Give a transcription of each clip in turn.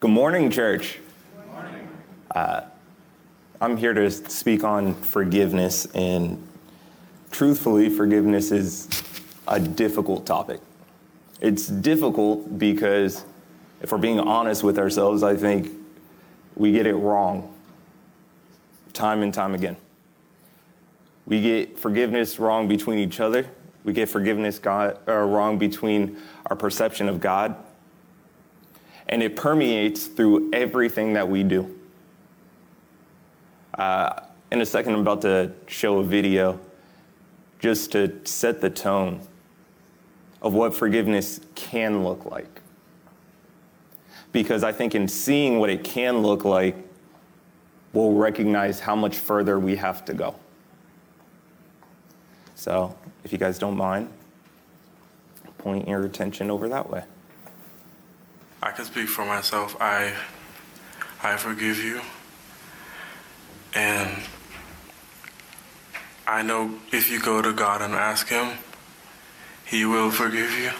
Good morning, church. Good morning. I'm here to speak on forgiveness, and truthfully, forgiveness is a difficult topic. It's difficult because, if we're being honest with ourselves, I think we get it wrong time and time again. We get forgiveness wrong between each other. We get forgiveness wrong between our perception of God. And it permeates through everything that we do. In a second, I'm about to show a video just to set the tone of what forgiveness can look like. Because I think in seeing what it can look like, we'll recognize how much further we have to go. So if you guys don't mind, point your attention over that way. I can speak for myself. I forgive you. And I know if you go to God and ask him, he will forgive you.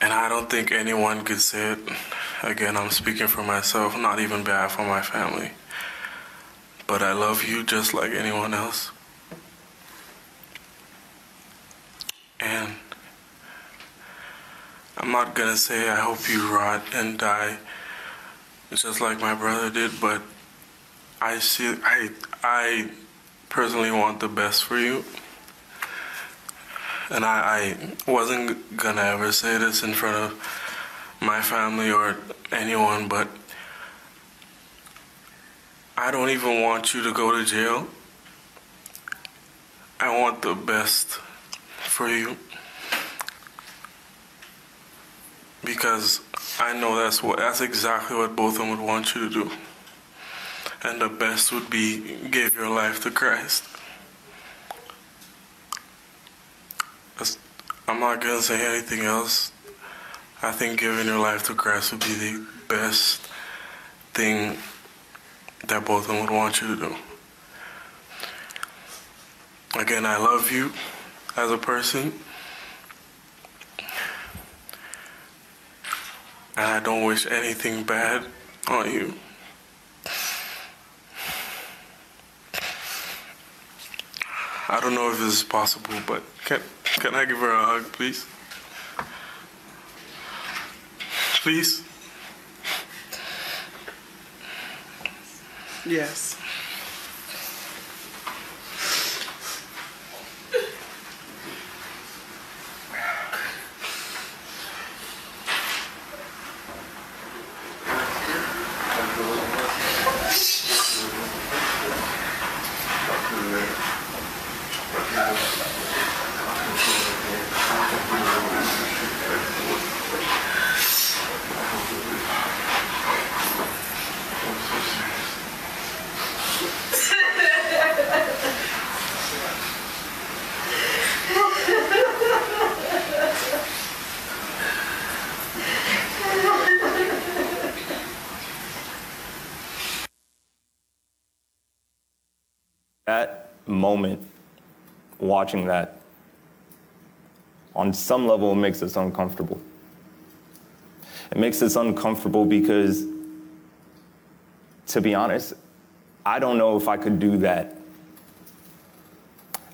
And I don't think anyone could say it. Again, I'm speaking for myself, not even bad for my family. But I love you just like anyone else. And I'm not gonna say I hope you rot and die just like my brother did, but I personally want the best for you. And I wasn't gonna ever say this in front of my family or anyone, but I don't even want you to go to jail. I want the best for you, because I know that's exactly what both of them would want you to do, and the best would be give your life to Christ. I'm not gonna say anything else. I think giving your life to Christ would be the best thing that both of them would want you to do. Again, I love you as a person, and I don't wish anything bad on you. I don't know if this is possible, but can I give her a hug, please? Please? Yes. That moment, watching that, on some level, it makes us uncomfortable. It makes us uncomfortable because, to be honest, I don't know if I could do that.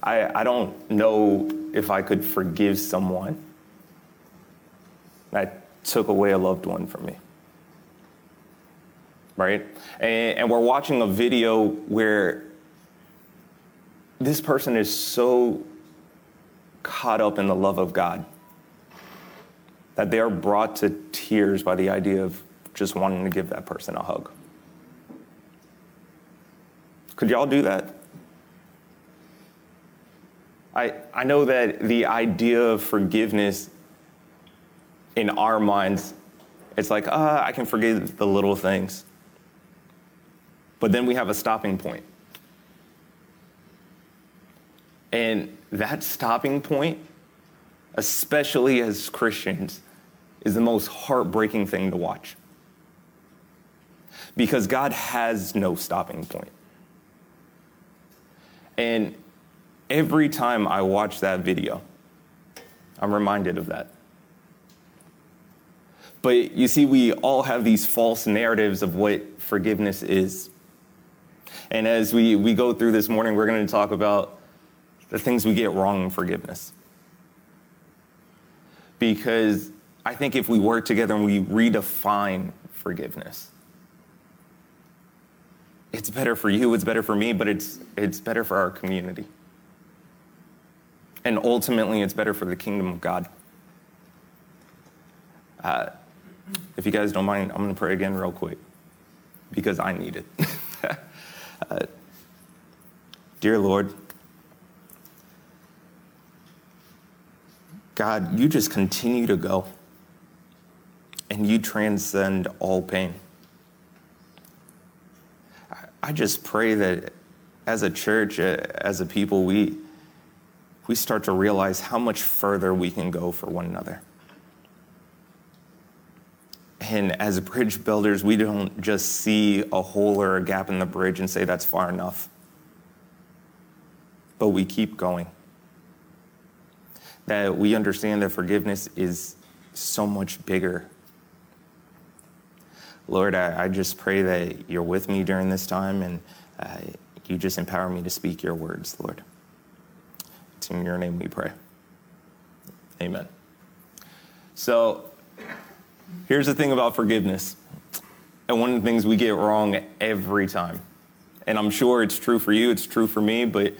I don't know if I could forgive someone that took away a loved one from me. Right? And we're watching a video where this person is so caught up in the love of God that they are brought to tears by the idea of just wanting to give that person a hug. Could y'all do that? I know that the idea of forgiveness in our minds, it's like, I can forgive the little things. But then we have a stopping point. And that stopping point, especially as Christians, is the most heartbreaking thing to watch. Because God has no stopping point. And every time I watch that video, I'm reminded of that. But you see, we all have these false narratives of what forgiveness is. And as we go through this morning, we're going to talk about the things we get wrong in forgiveness. Because I think if we work together and we redefine forgiveness, it's better for you, it's better for me, but it's better for our community. And ultimately, it's better for the kingdom of God. If you guys don't mind, I'm going to pray again real quick because I need it. Dear Lord, God, you just continue to go and you transcend all pain. I just pray that as a church, as a people, we start to realize how much further we can go for one another. And as bridge builders, we don't just see a hole or a gap in the bridge and say that's far enough. But we keep going. That we understand that forgiveness is so much bigger. Lord, I just pray that you're with me during this time and you just empower me to speak your words, Lord. It's in your name we pray. Amen. So, here's the thing about forgiveness, and one of the things we get wrong every time, and I'm sure it's true for you, it's true for me, but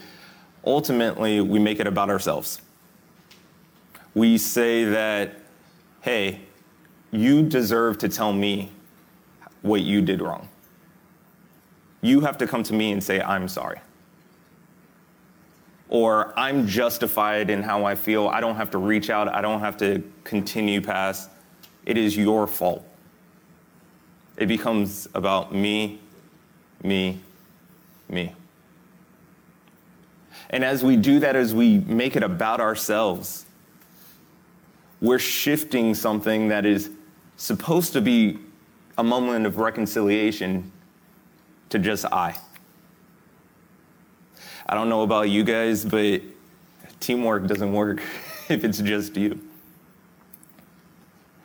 ultimately we make it about ourselves. We say that, hey, you deserve to tell me what you did wrong. You have to come to me and say, I'm sorry. Or I'm justified in how I feel. I don't have to reach out. I don't have to continue past. It is your fault. It becomes about me, me, me. And as we do that, as we make it about ourselves, we're shifting something that is supposed to be a moment of reconciliation to just I. I don't know about you guys, but teamwork doesn't work if it's just you.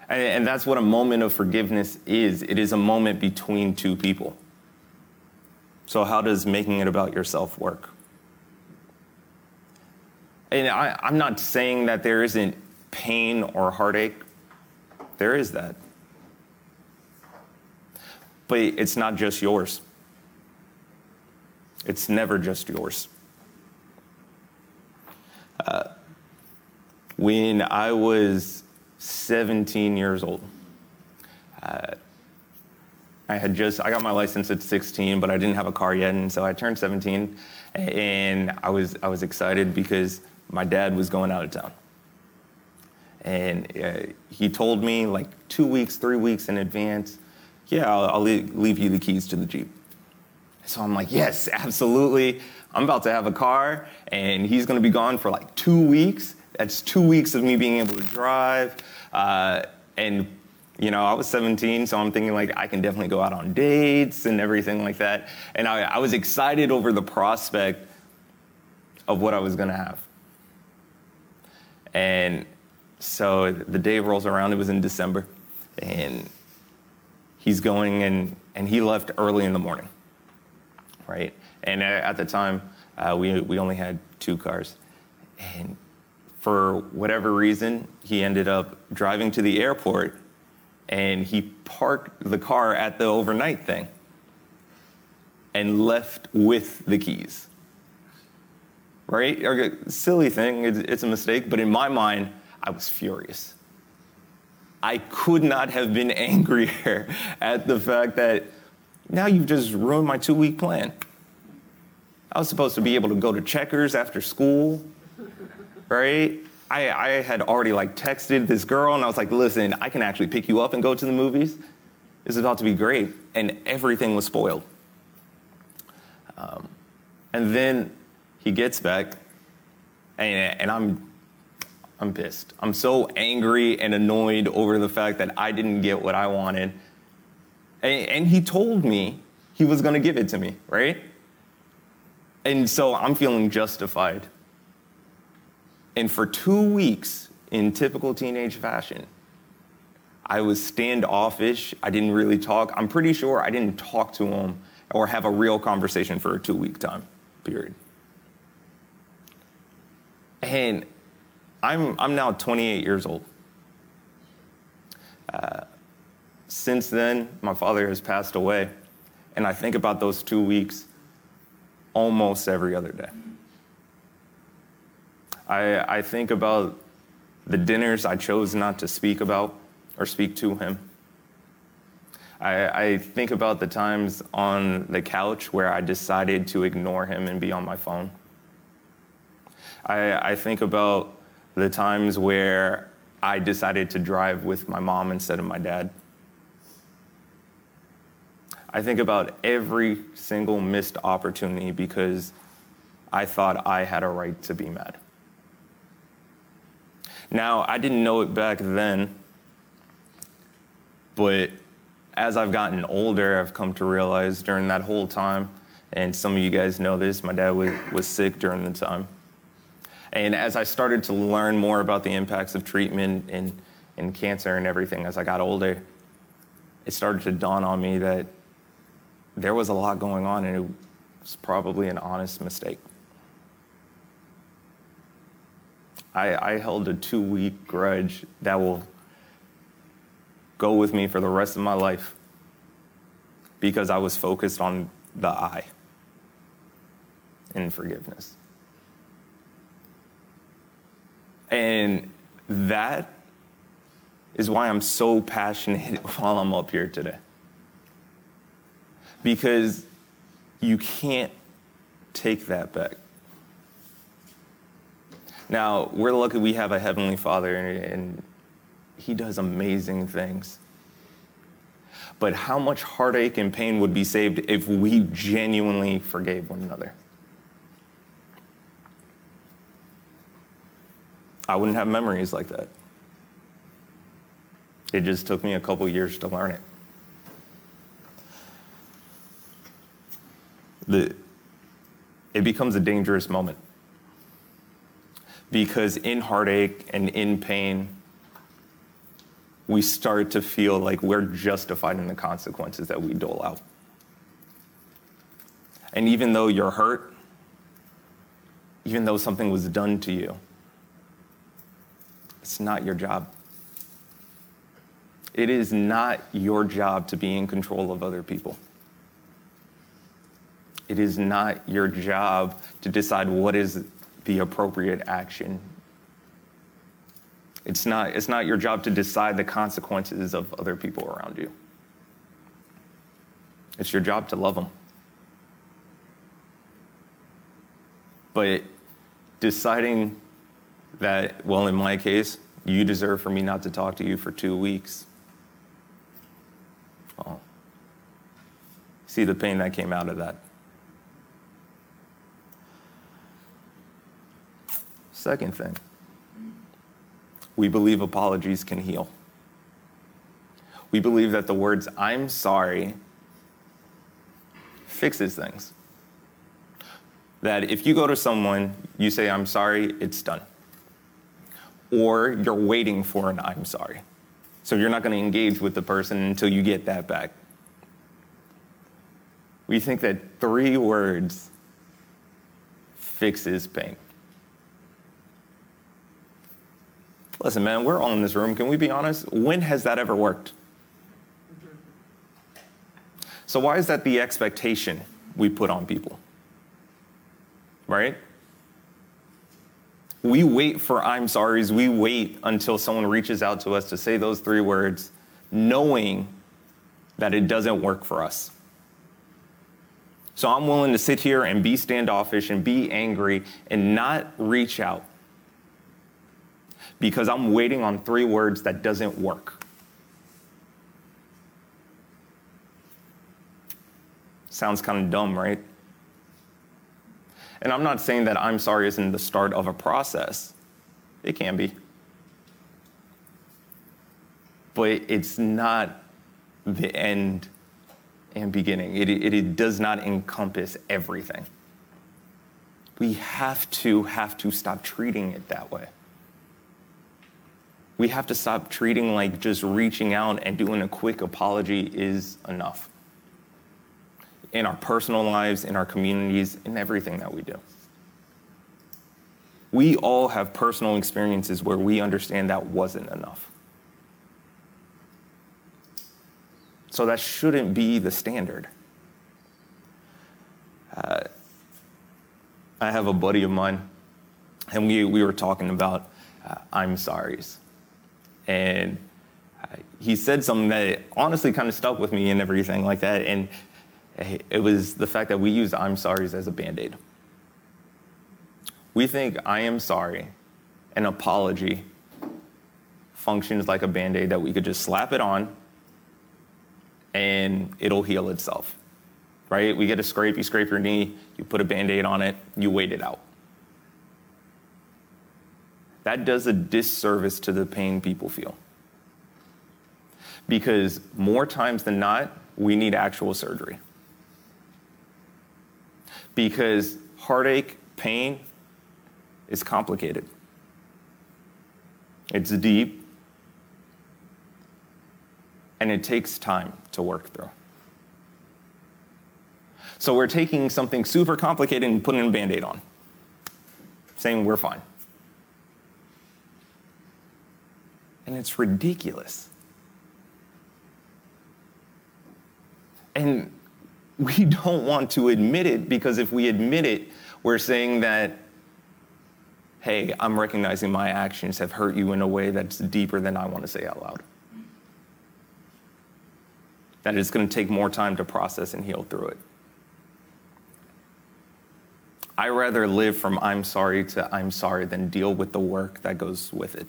And that's what a moment of forgiveness is. It is a moment between two people. So how does making it about yourself work? And I'm not saying that there isn't pain or heartache. There is that. But it's not just yours. It's never just yours. When I was 17 years old. I got my license at 16, but I didn't have a car yet, and so I turned 17, and I was excited because my dad was going out of town. And he told me like 2 weeks, 3 weeks in advance, yeah, I'll leave you the keys to the Jeep. So I'm like, yes, absolutely. I'm about to have a car, and he's going to be gone for like 2 weeks. That's 2 weeks of me being able to drive. And, you know, I was 17, so I'm thinking, like, I can definitely go out on dates and everything like that. And I was excited over the prospect of what I was going to have. And so the day rolls around. It was in December. And he's going, and he left early in the morning, right? And at the time, we only had 2 cars. And for whatever reason, he ended up driving to the airport, and he parked the car at the overnight thing and left with the keys, right? Silly thing, it's a mistake, but in my mind, I was furious. I could not have been angrier at the fact that now you've just ruined my 2-week plan. I was supposed to be able to go to Checkers after school, right? I had already like texted this girl and I was like, listen, I can actually pick you up and go to the movies. This is about to be great. And everything was spoiled. And then he gets back and I'm pissed. I'm so angry and annoyed over the fact that I didn't get what I wanted. And he told me he was going to give it to me, right? And so I'm feeling justified. And for 2 weeks, in typical teenage fashion. I was standoffish. I didn't really talk. I'm pretty sure I didn't talk to him or have a real conversation for a 2-week time period. And I'm now 28 years old. Since then, my father has passed away. And I think about those 2 weeks almost every other day. I think about the dinners I chose not to speak about or speak to him. I think about the times on the couch where I decided to ignore him and be on my phone. I think about the times where I decided to drive with my mom instead of my dad. I think about every single missed opportunity because I thought I had a right to be mad. Now, I didn't know it back then, but as I've gotten older, I've come to realize during that whole time, and some of you guys know this, my dad was sick during the time. And as I started to learn more about the impacts of treatment and cancer and everything as I got older, it started to dawn on me that there was a lot going on and it was probably an honest mistake. I held a 2-week grudge that will go with me for the rest of my life because I was focused on the I in forgiveness. And that is why I'm so passionate while I'm up here today. Because you can't take that back. Now, we're lucky we have a Heavenly Father, and He does amazing things. But how much heartache and pain would be saved if we genuinely forgave one another? I wouldn't have memories like that. It just took me a couple years to learn it. It becomes a dangerous moment. Because in heartache and in pain, we start to feel like we're justified in the consequences that we dole out. And even though you're hurt, even though something was done to you, it's not your job. It is not your job to be in control of other people. It is not your job to decide what is the appropriate action. It's not your job to decide the consequences of other people around you. It's your job to love them. But deciding that, well, in my case, you deserve for me not to talk to you for 2 weeks. Oh. See the pain that came out of that. Second thing, we believe apologies can heal. We believe that the words, "I'm sorry," fixes things. That if you go to someone, you say, "I'm sorry," it's done. Or you're waiting for an "I'm sorry." So you're not going to engage with the person until you get that back. We think that 3 words fixes pain. Listen, man, we're all in this room. Can we be honest? When has that ever worked? So why is that the expectation we put on people? Right? We wait for "I'm sorries." We wait until someone reaches out to us to say those 3 words, knowing that it doesn't work for us. So I'm willing to sit here and be standoffish and be angry and not reach out. Because I'm waiting on 3 words that doesn't work. Sounds kind of dumb, right? And I'm not saying that "I'm sorry" isn't the start of a process. It can be. But it's not the end and beginning. It does not encompass everything. We have to stop treating it that way. We have to stop treating like just reaching out and doing a quick apology is enough. In our personal lives, in our communities, in everything that we do. We all have personal experiences where we understand that wasn't enough. So that shouldn't be the standard. I have a buddy of mine, and we were talking about I'm sorries. And he said something that honestly kind of stuck with me and everything like that. And it was the fact that we use I'm sorries as a Band-Aid. We think I am sorry, an apology, functions like a Band-Aid that we could just slap it on and it'll heal itself, right? We get a scrape, you scrape your knee, you put a Band-Aid on it, you wait it out. That does a disservice to the pain people feel. Because more times than not, we need actual surgery. Because heartache, pain, it's complicated. It's deep. And it takes time to work through. So we're taking something super complicated and putting a Band-Aid on, saying we're fine. And it's ridiculous. And we don't want to admit it, because if we admit it, we're saying that, hey, I'm recognizing my actions have hurt you in a way that's deeper than I want to say out loud. That it's going to take more time to process and heal through it. I rather live from I'm sorry to I'm sorry than deal with the work that goes with it.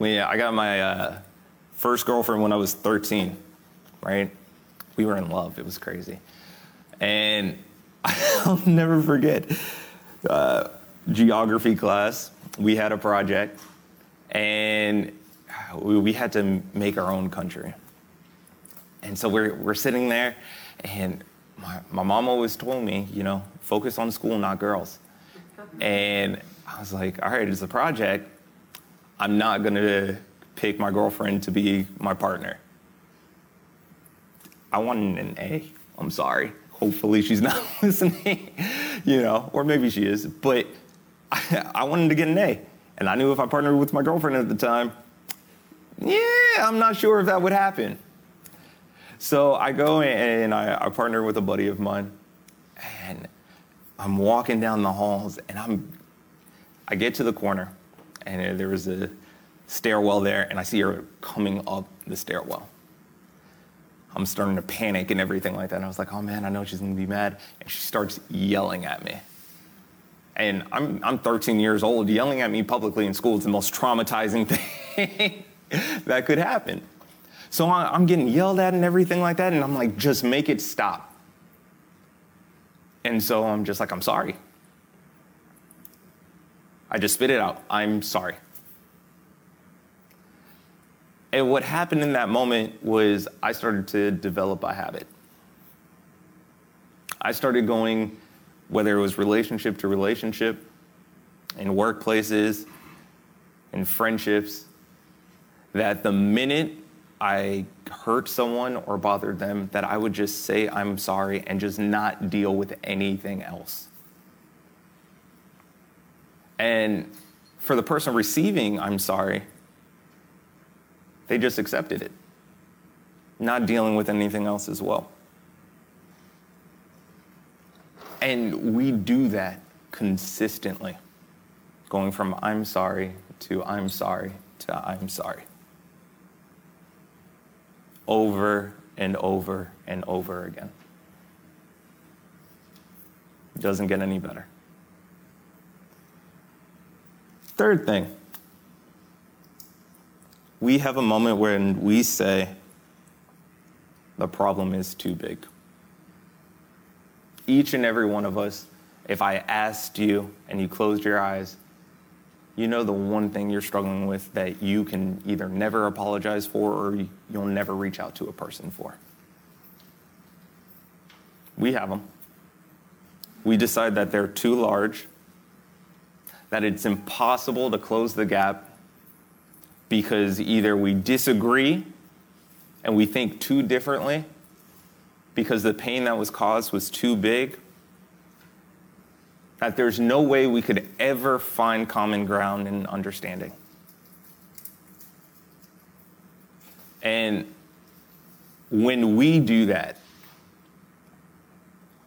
I got my first girlfriend when I was 13, right? We were in love. It was crazy. And I'll never forget geography class. We had a project, and we had to make our own country. And so we're sitting there, and my mom always told me, you know, focus on school, not girls. And I was like, all right, it's a project. I'm not going to pick my girlfriend to be my partner. I wanted an A. I'm sorry. Hopefully she's not listening, you know, or maybe she is, but I wanted to get an A. And I knew if I partnered with my girlfriend at the time, I'm not sure if that would happen. So I go and I partner with a buddy of mine, and I'm walking down the halls, and I get to the corner, and there was a stairwell there, and I see her coming up the stairwell. I'm starting to panic and everything like that. And I was like, oh man, I know she's gonna be mad. And she starts yelling at me. And I'm 13 years old. Yelling at me publicly in school is the most traumatizing thing that could happen. So I'm getting yelled at and everything like that. And I'm like, just make it stop. And so I'm just like, I'm sorry. I just spit it out. I'm sorry. And what happened in that moment was I started to develop a habit. I started going, whether it was relationship to relationship, in workplaces, in friendships, that the minute I hurt someone or bothered them, that I would just say I'm sorry and just not deal with anything else. And for the person receiving I'm sorry, they just accepted it, not dealing with anything else as well. And we do that consistently, going from I'm sorry to I'm sorry to I'm sorry. Over and over and over again. It doesn't get any better. Third thing. We have a moment when we say, the problem is too big. Each and every one of us, if I asked you and you closed your eyes, you know the one thing you're struggling with that you can either never apologize for or you'll never reach out to a person for. We have them. We decide that they're too large, that it's impossible to close the gap because either we disagree and we think too differently because the pain that was caused was too big, that there's no way we could ever find common ground in understanding. And when we do that,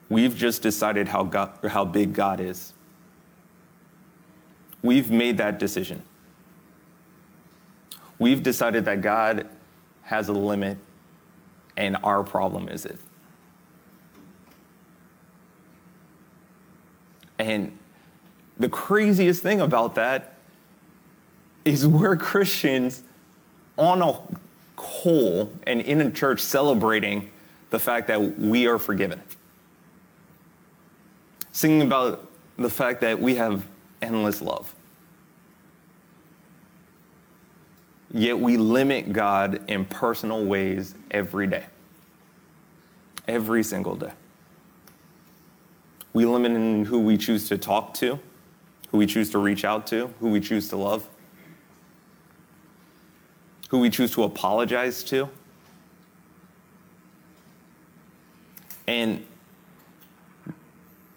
we've just decided how big God is. We've made that decision. We've decided that God has a limit and our problem is it. And the craziest thing about that is we're Christians on a whole and in a church celebrating the fact that we are forgiven. Singing about the fact that we have endless love. Yet we limit God in personal ways every day. Every single day. We limit in who we choose to talk to, who we choose to reach out to, who we choose to love, who we choose to apologize to. And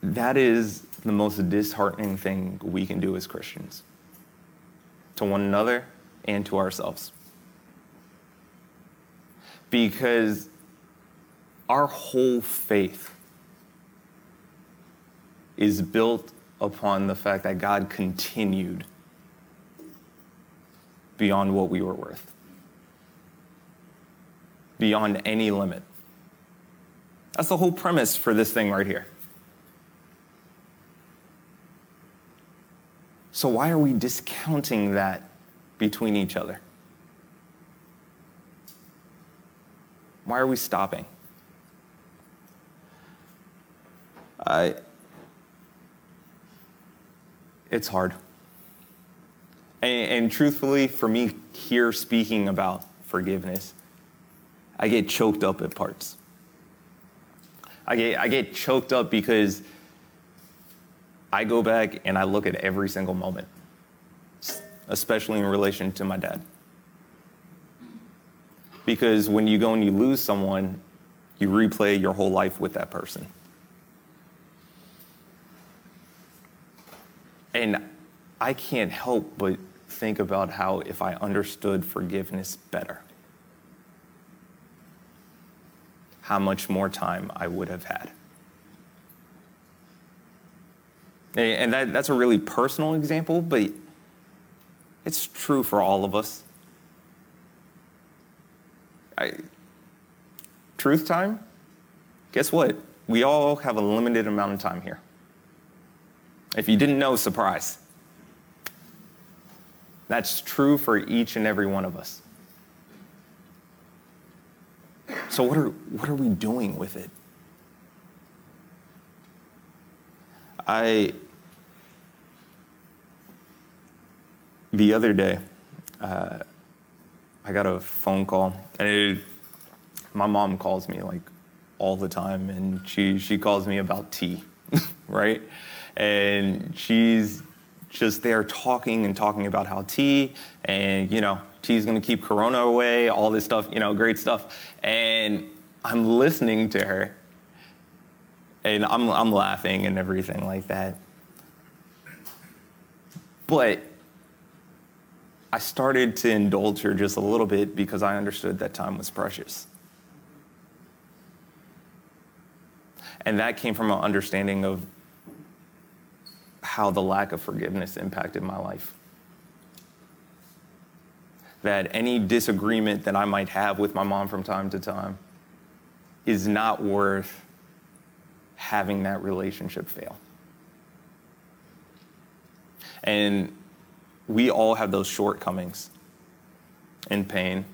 that is the most disheartening thing we can do as Christians, to one another and to ourselves. Because our whole faith is built upon the fact that God continued beyond what we were worth, beyond any limit. That's the whole premise for this thing right here. So why are we discounting that between each other? Why are we stopping? It's hard. And truthfully, for me here speaking about forgiveness, I get choked up at parts. I get choked up because I go back and I look at every single moment, especially in relation to my dad. Because when you go and you lose someone, you replay your whole life with that person. And I can't help but think about how if I understood forgiveness better, how much more time I would have had. And that's a really personal example, but it's true for all of us. Truth time? Guess what? We all have a limited amount of time here. If you didn't know, surprise. That's true for each and every one of us. So what are we doing with it? The other day, I got a phone call, and my mom calls me like all the time, and she calls me about tea, right? And she's just there talking about how tea, and tea's gonna keep corona away, all this stuff, great stuff. And I'm listening to her. And I'm laughing and everything like that. But I started to indulge her just a little bit because I understood that time was precious. And that came from an understanding of how the lack of forgiveness impacted my life. That any disagreement that I might have with my mom from time to time is not worth having that relationship fail. And we all have those shortcomings and pain.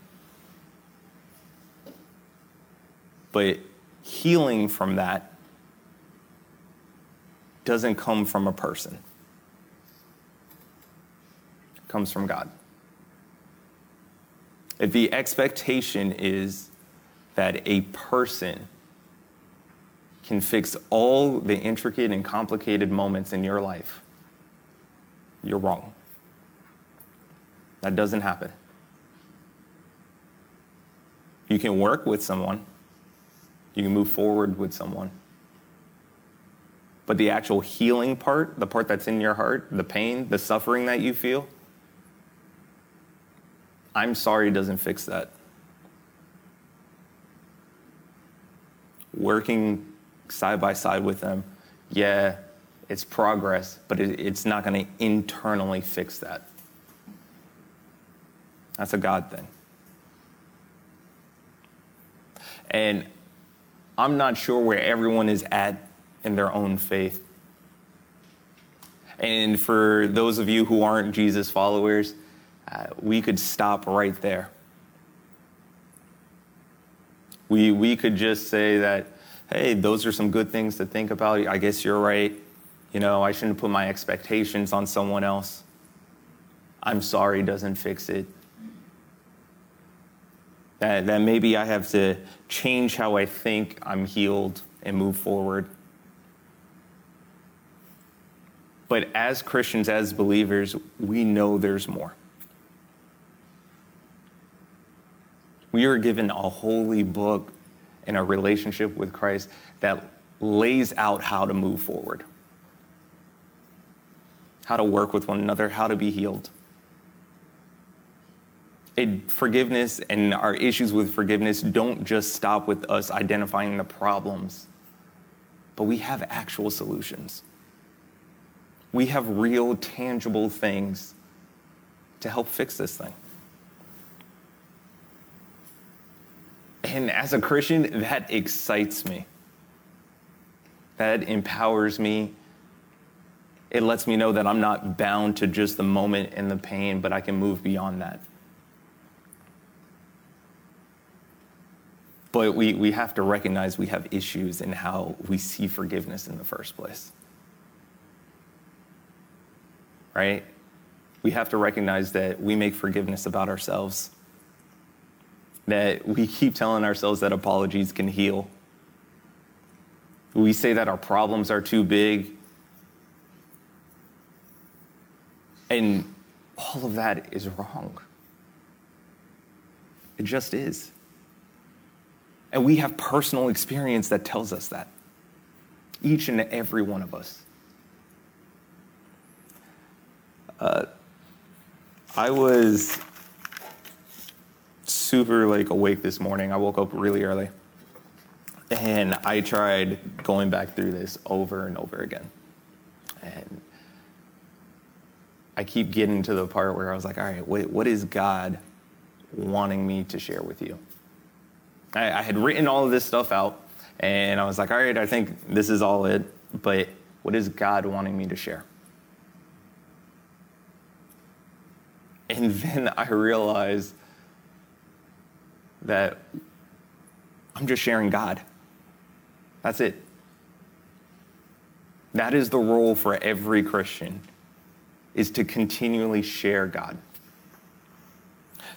But healing from that doesn't come from a person. It comes from God. If the expectation is that a person can fix all the intricate and complicated moments in your life, you're wrong. That doesn't happen. You can work with someone. You can move forward with someone. But the actual healing part, the part that's in your heart, the pain, the suffering that you feel, I'm sorry doesn't fix that. Working side by side with them, yeah, it's progress, but it's not going to internally fix that. That's a God thing. And I'm not sure where everyone is at in their own faith. And for those of you who aren't Jesus followers, we could stop right there. We could just say that, hey, those are some good things to think about. I guess you're right. You know, I shouldn't put my expectations on someone else. I'm sorry doesn't fix it. That maybe I have to change how I think I'm healed and move forward. But as Christians, as believers, we know there's more. We are given a holy book and a relationship with Christ that lays out how to move forward, how to work with one another, how to be healed. Forgiveness and our issues with forgiveness don't just stop with us identifying the problems, but we have actual solutions. We have real, tangible things to help fix this thing. And as a Christian, that excites me. That empowers me. It lets me know that I'm not bound to just the moment and the pain, but I can move beyond that. But we have to recognize we have issues in how we see forgiveness in the first place. Right? We have to recognize that we make forgiveness about ourselves. That we keep telling ourselves that apologies can heal. We say that our problems are too big. And all of that is wrong. It just is. And we have personal experience that tells us that. Each and every one of us. I was super awake this morning. I woke up really early. And I tried going back through this over and over again. And I keep getting to the part where I was like, all right, what is God wanting me to share with you? I had written all of this stuff out, and I was like, all right, I think this is all it, but what is God wanting me to share? And then I realized that I'm just sharing God. That's it. That is the role for every Christian, is to continually share God.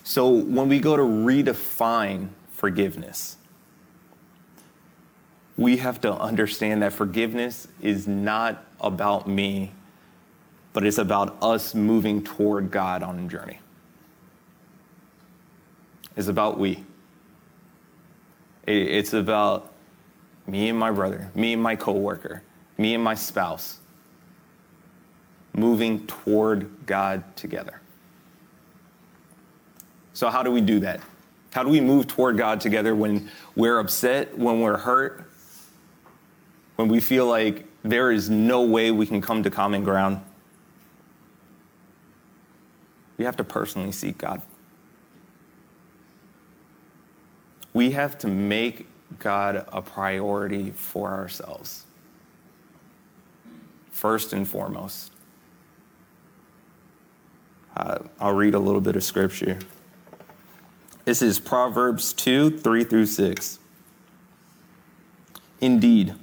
So when we go to redefine forgiveness, we have to understand that forgiveness is not about me, but it's about us moving toward God on a journey. It's about we. It's about me and my brother, me and my coworker, me and my spouse, moving toward God together. So how do we do that? How do we move toward God together when we're upset, when we're hurt, when we feel like there is no way we can come to common ground? We have to personally seek God. We have to make God a priority for ourselves, first and foremost. I'll read a little bit of scripture. This is Proverbs 2:3-6. Indeed,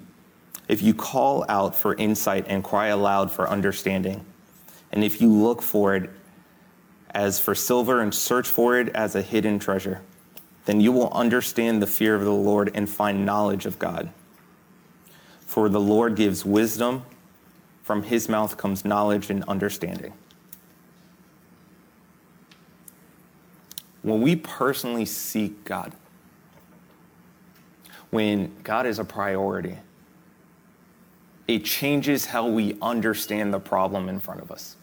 if you call out for insight and cry aloud for understanding, and if you look for it as for silver and search for it as a hidden treasure, then you will understand the fear of the Lord and find knowledge of God. For the Lord gives wisdom, from his mouth comes knowledge and understanding. When we personally seek God, when God is a priority, it changes how we understand the problem in front of us.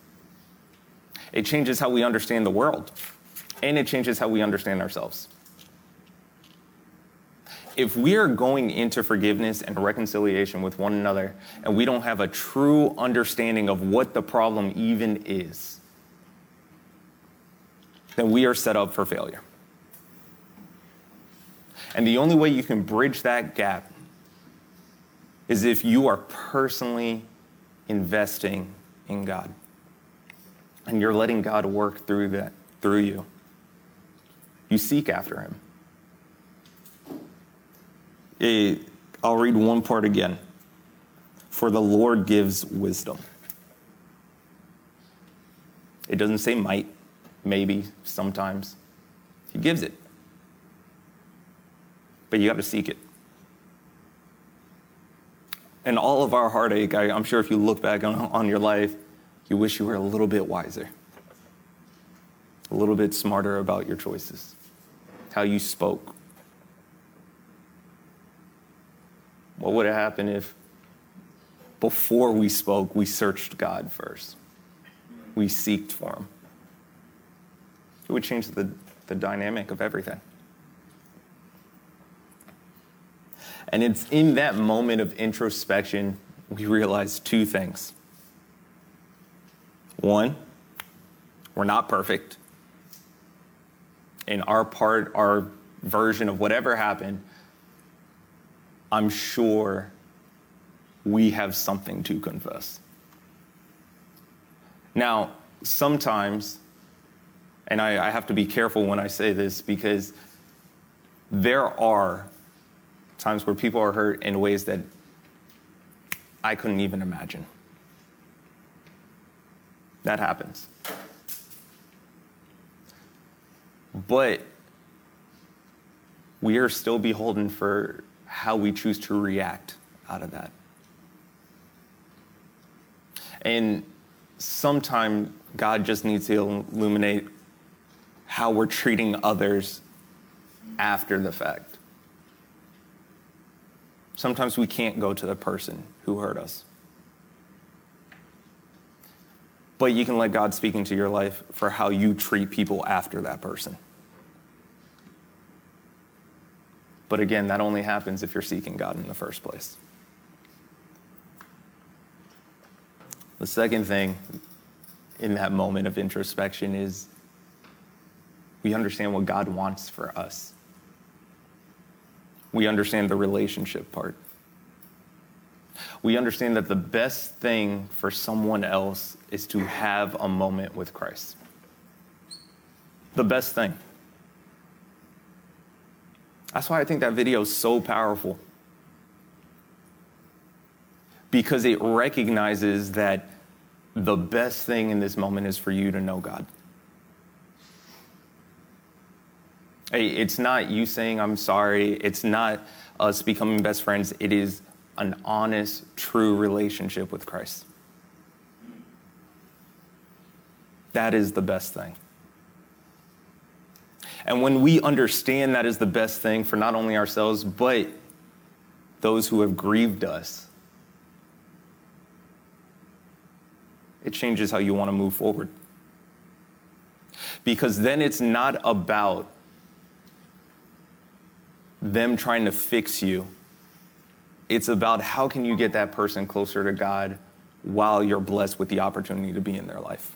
It changes how we understand the world, and it changes how we understand ourselves. If we are going into forgiveness and reconciliation with one another, and we don't have a true understanding of what the problem even is, then we are set up for failure. And the only way you can bridge that gap is if you are personally investing in God. And you're letting God work through that, through you. You seek after him. I'll read one part again. For the Lord gives wisdom. It doesn't say might, maybe, sometimes. He gives it. But you got to seek it. And all of our heartache, I'm sure if you look back on your life, you wish you were a little bit wiser, a little bit smarter about your choices, how you spoke. What would have happened if before we spoke, we searched God first? We seeked for him. It would change the dynamic of everything. And it's in that moment of introspection, we realize two things. One, we're not perfect. In our part, our version of whatever happened, I'm sure we have something to confess. Now, sometimes, and I have to be careful when I say this, because there are times where people are hurt in ways that I couldn't even imagine. That happens. But we are still beholden for how we choose to react out of that. And sometimes God just needs to illuminate how we're treating others after the fact. Sometimes we can't go to the person who hurt us. But you can let God speak into your life for how you treat people after that person. But again, that only happens if you're seeking God in the first place. The second thing in that moment of introspection is we understand what God wants for us. We understand the relationship part. We understand that the best thing for someone else is to have a moment with Christ. The best thing. That's why I think that video is so powerful. Because it recognizes that the best thing in this moment is for you to know God. Hey, it's not you saying I'm sorry. It's not us becoming best friends. It is an honest, true relationship with Christ. That is the best thing. And when we understand that is the best thing for not only ourselves, but those who have grieved us, it changes how you want to move forward. Because then it's not about them trying to fix you. It's about how can you get that person closer to God while you're blessed with the opportunity to be in their life.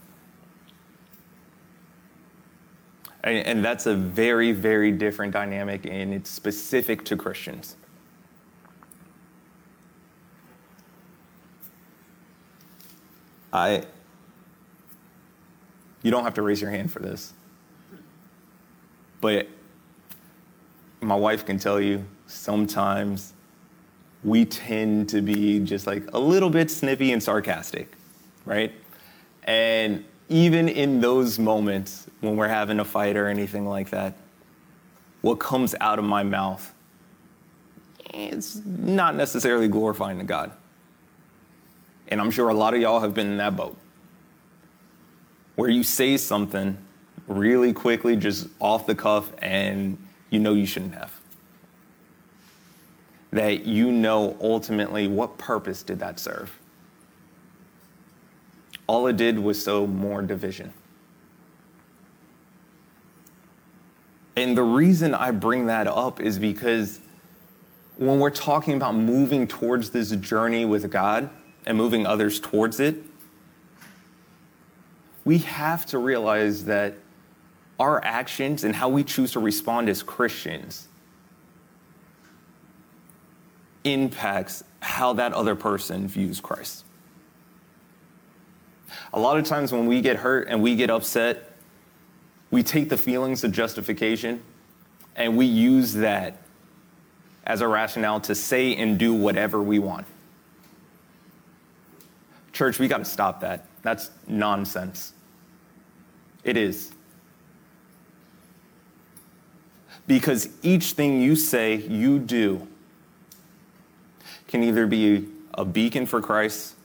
And that's a very, very different dynamic, and it's specific to Christians. You don't have to raise your hand for this, but my wife can tell you, sometimes we tend to be just like a little bit snippy and sarcastic, right? And even in those moments when we're having a fight or anything like that, what comes out of my mouth, it's not necessarily glorifying to God. And I'm sure a lot of y'all have been in that boat where you say something really quickly, just off the cuff, and you know you shouldn't have? That you know ultimately what purpose did that serve? All it did was sow more division. And the reason I bring that up is because when we're talking about moving towards this journey with God and moving others towards it, we have to realize that our actions and how we choose to respond as Christians impacts how that other person views Christ. A lot of times when we get hurt and we get upset, we take the feelings of justification and we use that as a rationale to say and do whatever we want. Church, we got to stop that. That's nonsense. It is. Because each thing you say, you do, can either be a beacon for Christ.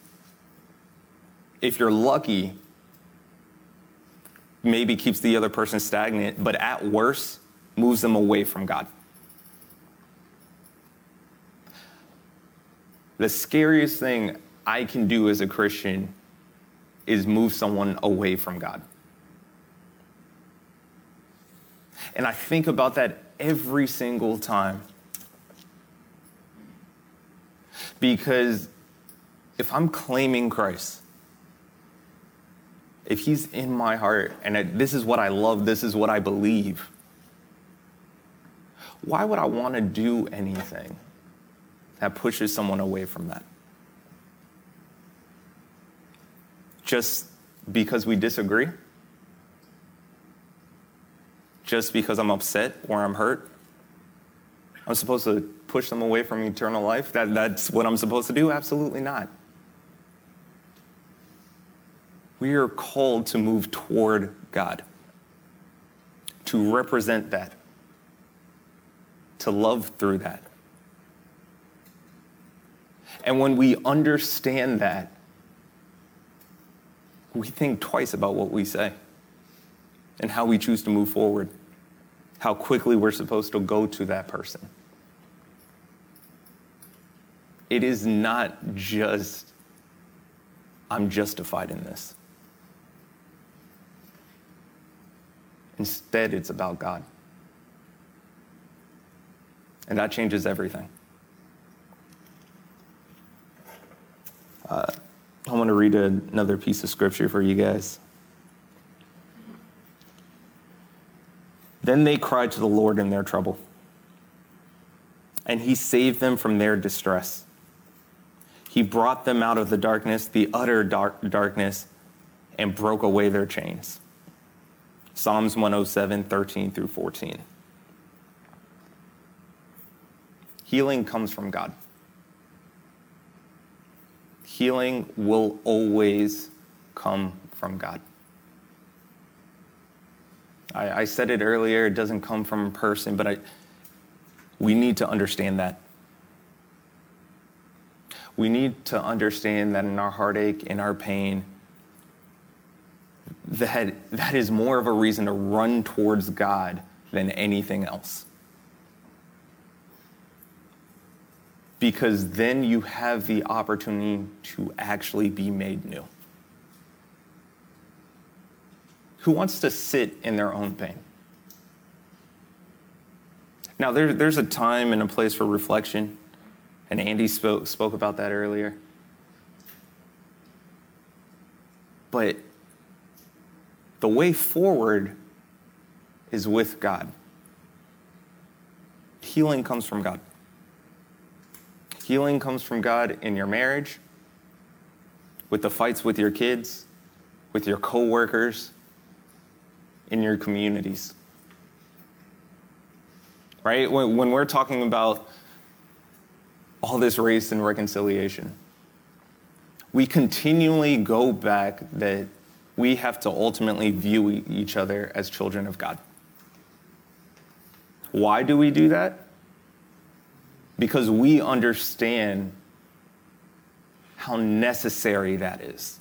If you're lucky, maybe keeps the other person stagnant, but at worst, moves them away from God. The scariest thing I can do as a Christian is move someone away from God. And I think about that every single time. Because if I'm claiming Christ, if he's in my heart and this is what I love, this is what I believe, why would I want to do anything that pushes someone away from that? Just because we disagree? Just because I'm upset or I'm hurt? I'm supposed to push them away from eternal life? That's what I'm supposed to do? Absolutely not. We are called to move toward God, to represent that, to love through that. And when we understand that, we think twice about what we say and how we choose to move forward, how quickly we're supposed to go to that person. It is not just, I'm justified in this. Instead, it's about God. And that changes everything. I want to read another piece of scripture for you guys. Then they cried to the Lord in their trouble, and he saved them from their distress. He brought them out of the darkness, the utter darkness, and broke away their chains. Psalms 107, 13 through 14. Healing comes from God. Healing will always come from God. I said it earlier, it doesn't come from a person, but we need to understand that. We need to understand that in our heartache, in our pain, that is more of a reason to run towards God than anything else. Because then you have the opportunity to actually be made new. Who wants to sit in their own pain? Now, there's a time and a place for reflection, and Andy spoke about that earlier. But the way forward is with God. Healing comes from God. Healing comes from God in your marriage, with the fights with your kids, with your coworkers, in your communities. Right? When we're talking about all this race and reconciliation, we continually go back that we have to ultimately view each other as children of God. Why do we do that? Because we understand how necessary that is.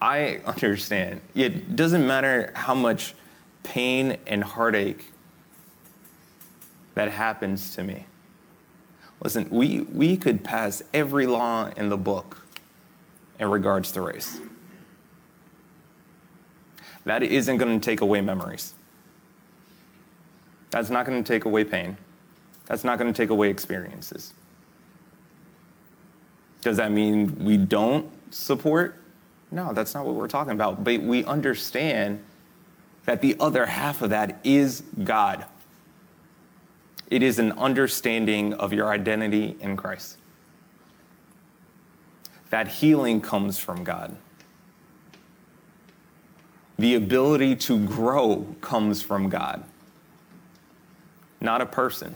I understand. It doesn't matter how much pain and heartache that happens to me. Listen, we could pass every law in the book in regards to race. That isn't going to take away memories. That's not going to take away pain. That's not going to take away experiences. Does that mean we don't support? No, that's not what we're talking about. But we understand that the other half of that is God. It is an understanding of your identity in Christ. That healing comes from God. The ability to grow comes from God, not a person.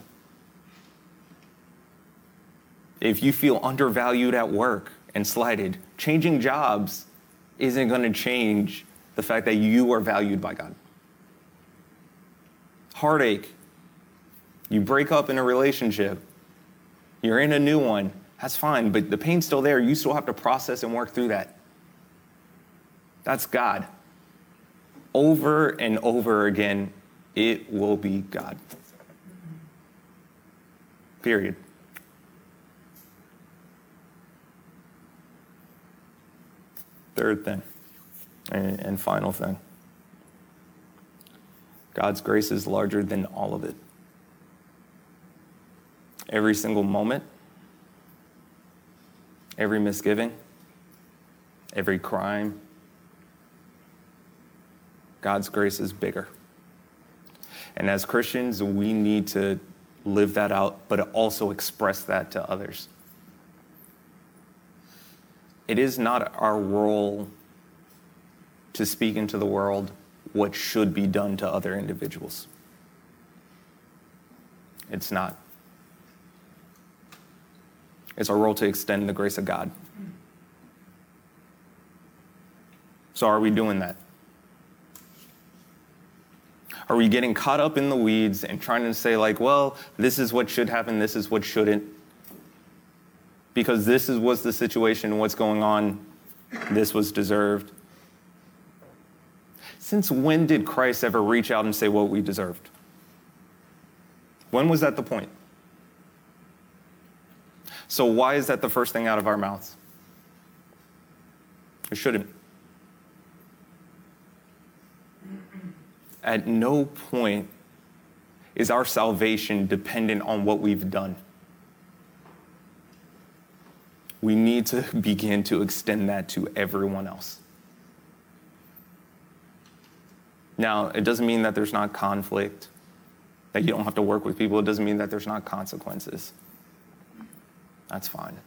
If you feel undervalued at work and slighted, changing jobs isn't going to change the fact that you are valued by God. Heartache. You break up in a relationship. You're in a new one. That's fine, but the pain's still there. You still have to process and work through that. That's God. Over and over again, it will be God. Period. Third thing, and final thing. God's grace is larger than all of it. Every single moment, every misgiving, every crime, God's grace is bigger. And as Christians, we need to live that out, but also express that to others. It is not our role to speak into the world what should be done to other individuals. It's not. It's our role to extend the grace of God. So are we doing that? Are we getting caught up in the weeds and trying to say, like, well, this is what should happen, this is what shouldn't? Because this is what's the situation, what's going on, this was deserved. Since when did Christ ever reach out and say what we deserved? When was that the point? So why is that the first thing out of our mouths? It shouldn't. At no point is our salvation dependent on what we've done. We need to begin to extend that to everyone else. Now, it doesn't mean that there's not conflict, that you don't have to work with people. It doesn't mean that there's not consequences. That's fine.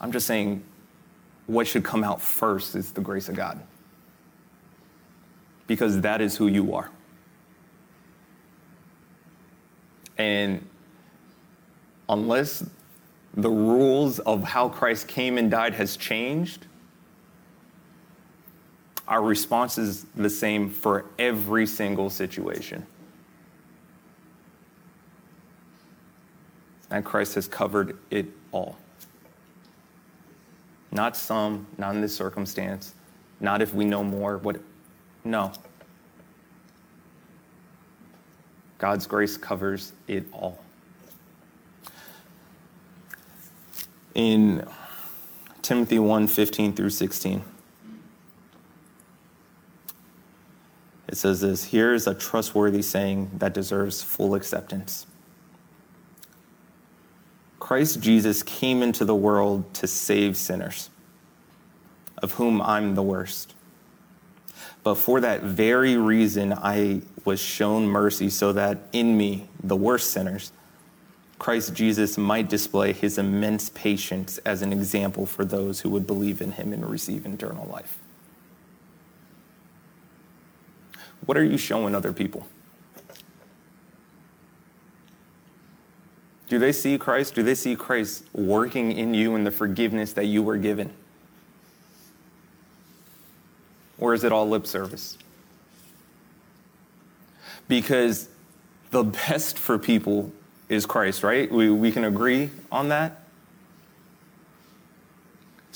I'm just saying what should come out first is the grace of God. Because that is who you are. And unless the rules of how Christ came and died has changed, our response is the same for every single situation. And Christ has covered it all. Not some, not in this circumstance, not if we know more. No. God's grace covers it all. In Timothy 1:15 through 16, it says this, "Here is a trustworthy saying that deserves full acceptance. Christ Jesus came into the world to save sinners, of whom I'm the worst. But for that very reason, I was shown mercy so that in me, the worst sinners, Christ Jesus might display his immense patience as an example for those who would believe in him and receive eternal life." What are you showing other people? Do they see Christ? Do they see Christ working in you and the forgiveness that you were given? Or is it all lip service? Because the best for people is Christ, right? We can agree on that.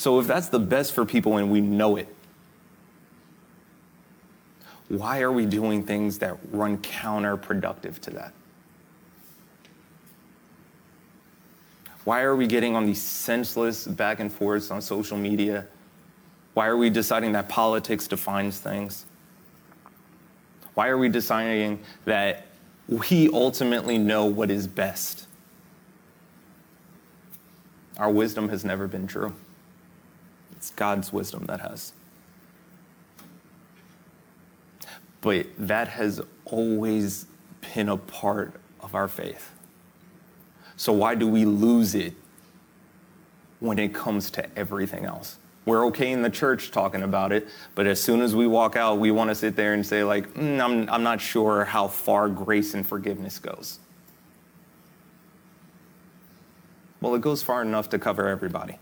So if that's the best for people and we know it, why are we doing things that run counterproductive to that? Why are we getting on these senseless back and forths on social media? Why are we deciding that politics defines things? Why are we deciding that we ultimately know what is best? Our wisdom has never been true. It's God's wisdom that has. But that has always been a part of our faith. So why do we lose it when it comes to everything else? We're okay in the church talking about it, but as soon as we walk out, we want to sit there and say, like, I'm not sure how far grace and forgiveness goes. Well, it goes far enough to cover everybody.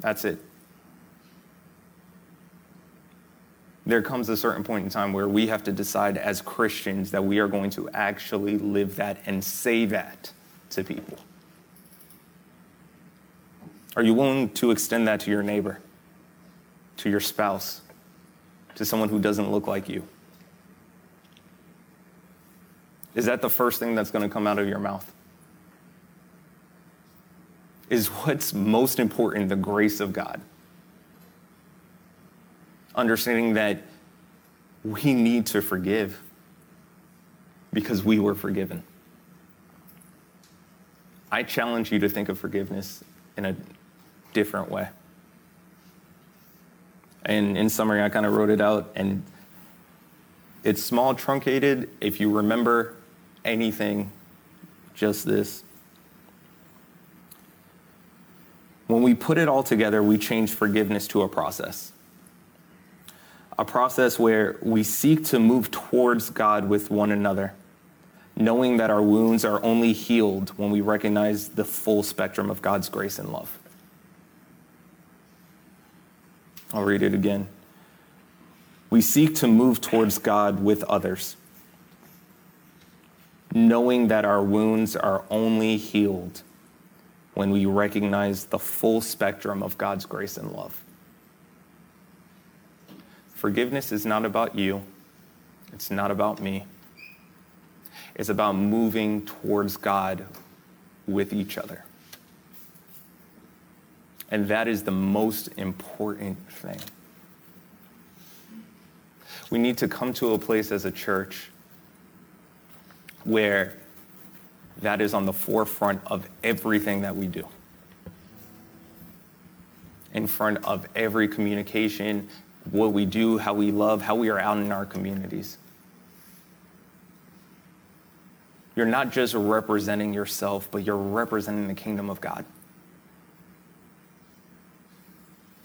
That's it. There comes a certain point in time where we have to decide as Christians that we are going to actually live that and say that to people. Are you willing to extend that to your neighbor, to your spouse, to someone who doesn't look like you? Is that the first thing that's going to come out of your mouth? Is what's most important the grace of God? Understanding that we need to forgive because we were forgiven. I challenge you to think of forgiveness in a different way. And in summary, I kind of wrote it out, and it's small, truncated. If you remember anything, just this. When we put it all together, we change forgiveness to a process where we seek to move towards God with one another, knowing that our wounds are only healed when we recognize the full spectrum of God's grace and love. I'll read it again. We seek to move towards God with others, knowing that our wounds are only healed when we recognize the full spectrum of God's grace and love. Forgiveness is not about you. It's not about me. It's about moving towards God with each other. And that is the most important thing. We need to come to a place as a church where that is on the forefront of everything that we do. In front of every communication, what we do, how we love, how we are out in our communities. You're not just representing yourself, but you're representing the kingdom of God.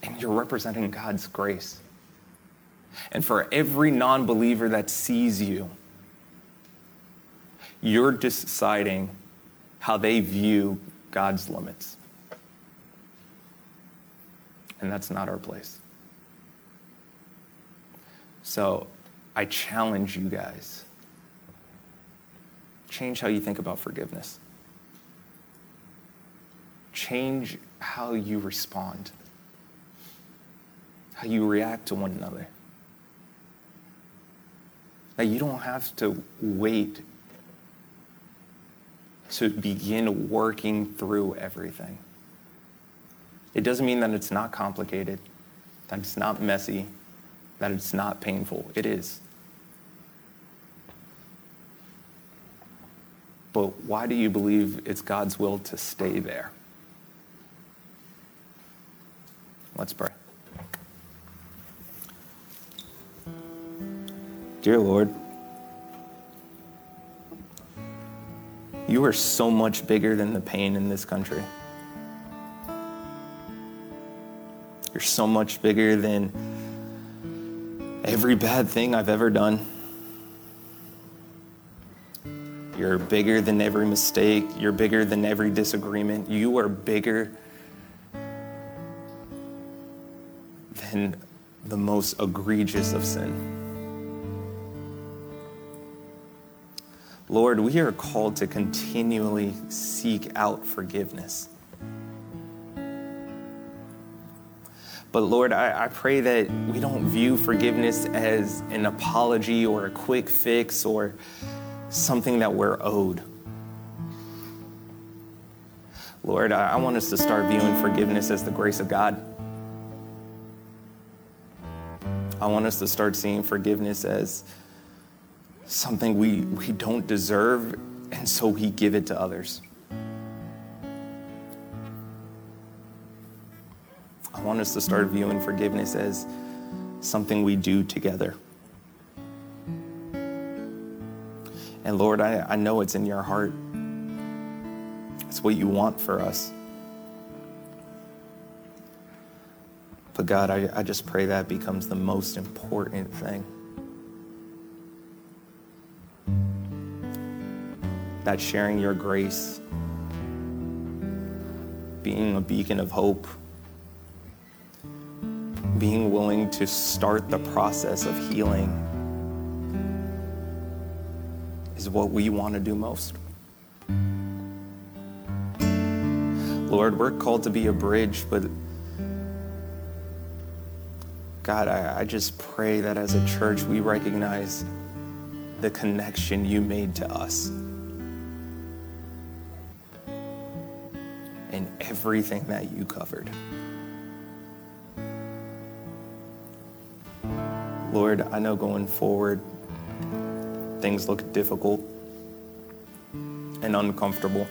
And you're representing God's grace. And for every non-believer that sees you, you're deciding how they view God's limits. And that's not our place. So I challenge you guys. Change how you think about forgiveness. Change how you respond, how you react to one another. That you don't have to wait to begin working through everything. It doesn't mean that it's not complicated, that it's not messy, that it's not painful. It is. But why do you believe it's God's will to stay there? Let's pray. Dear Lord, you are so much bigger than the pain in this country. You're so much bigger than every bad thing I've ever done. You're bigger than every mistake. You're bigger than every disagreement. You are bigger than the most egregious of sin. Lord, we are called to continually seek out forgiveness. But Lord, I pray that we don't view forgiveness as an apology or a quick fix or something that we're owed. Lord, I want us to start viewing forgiveness as the grace of God. I want us to start seeing forgiveness as something we don't deserve, and so we give it to others. I want us to start viewing forgiveness as something we do together. And Lord, I know it's in your heart. It's what you want for us. But God, I just pray that becomes the most important thing. That sharing your grace, being a beacon of hope, being willing to start the process of healing is what we want to do most. Lord, we're called to be a bridge, but God, I just pray that as a church, we recognize the connection you made to us and everything that you covered. Lord, I know going forward, things look difficult and uncomfortable.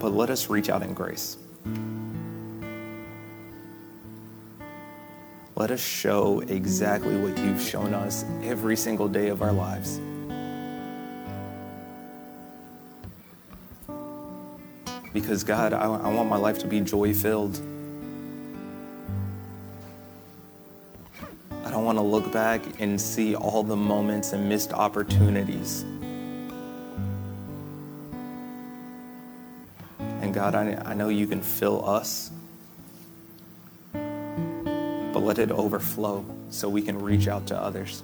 But let us reach out in grace. Let us show exactly what you've shown us every single day of our lives. Because God, I want my life to be joy-filled. Want to look back and see all the moments and missed opportunities. And God, I know you can fill us, but let it overflow so we can reach out to others.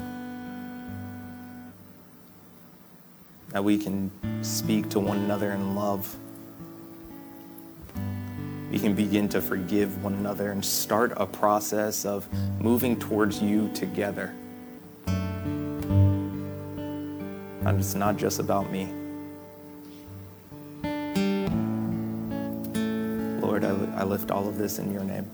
That we can speak to one another in love. We can begin to forgive one another and start a process of moving towards you together. And it's not just about me. Lord, I lift all of this in your name.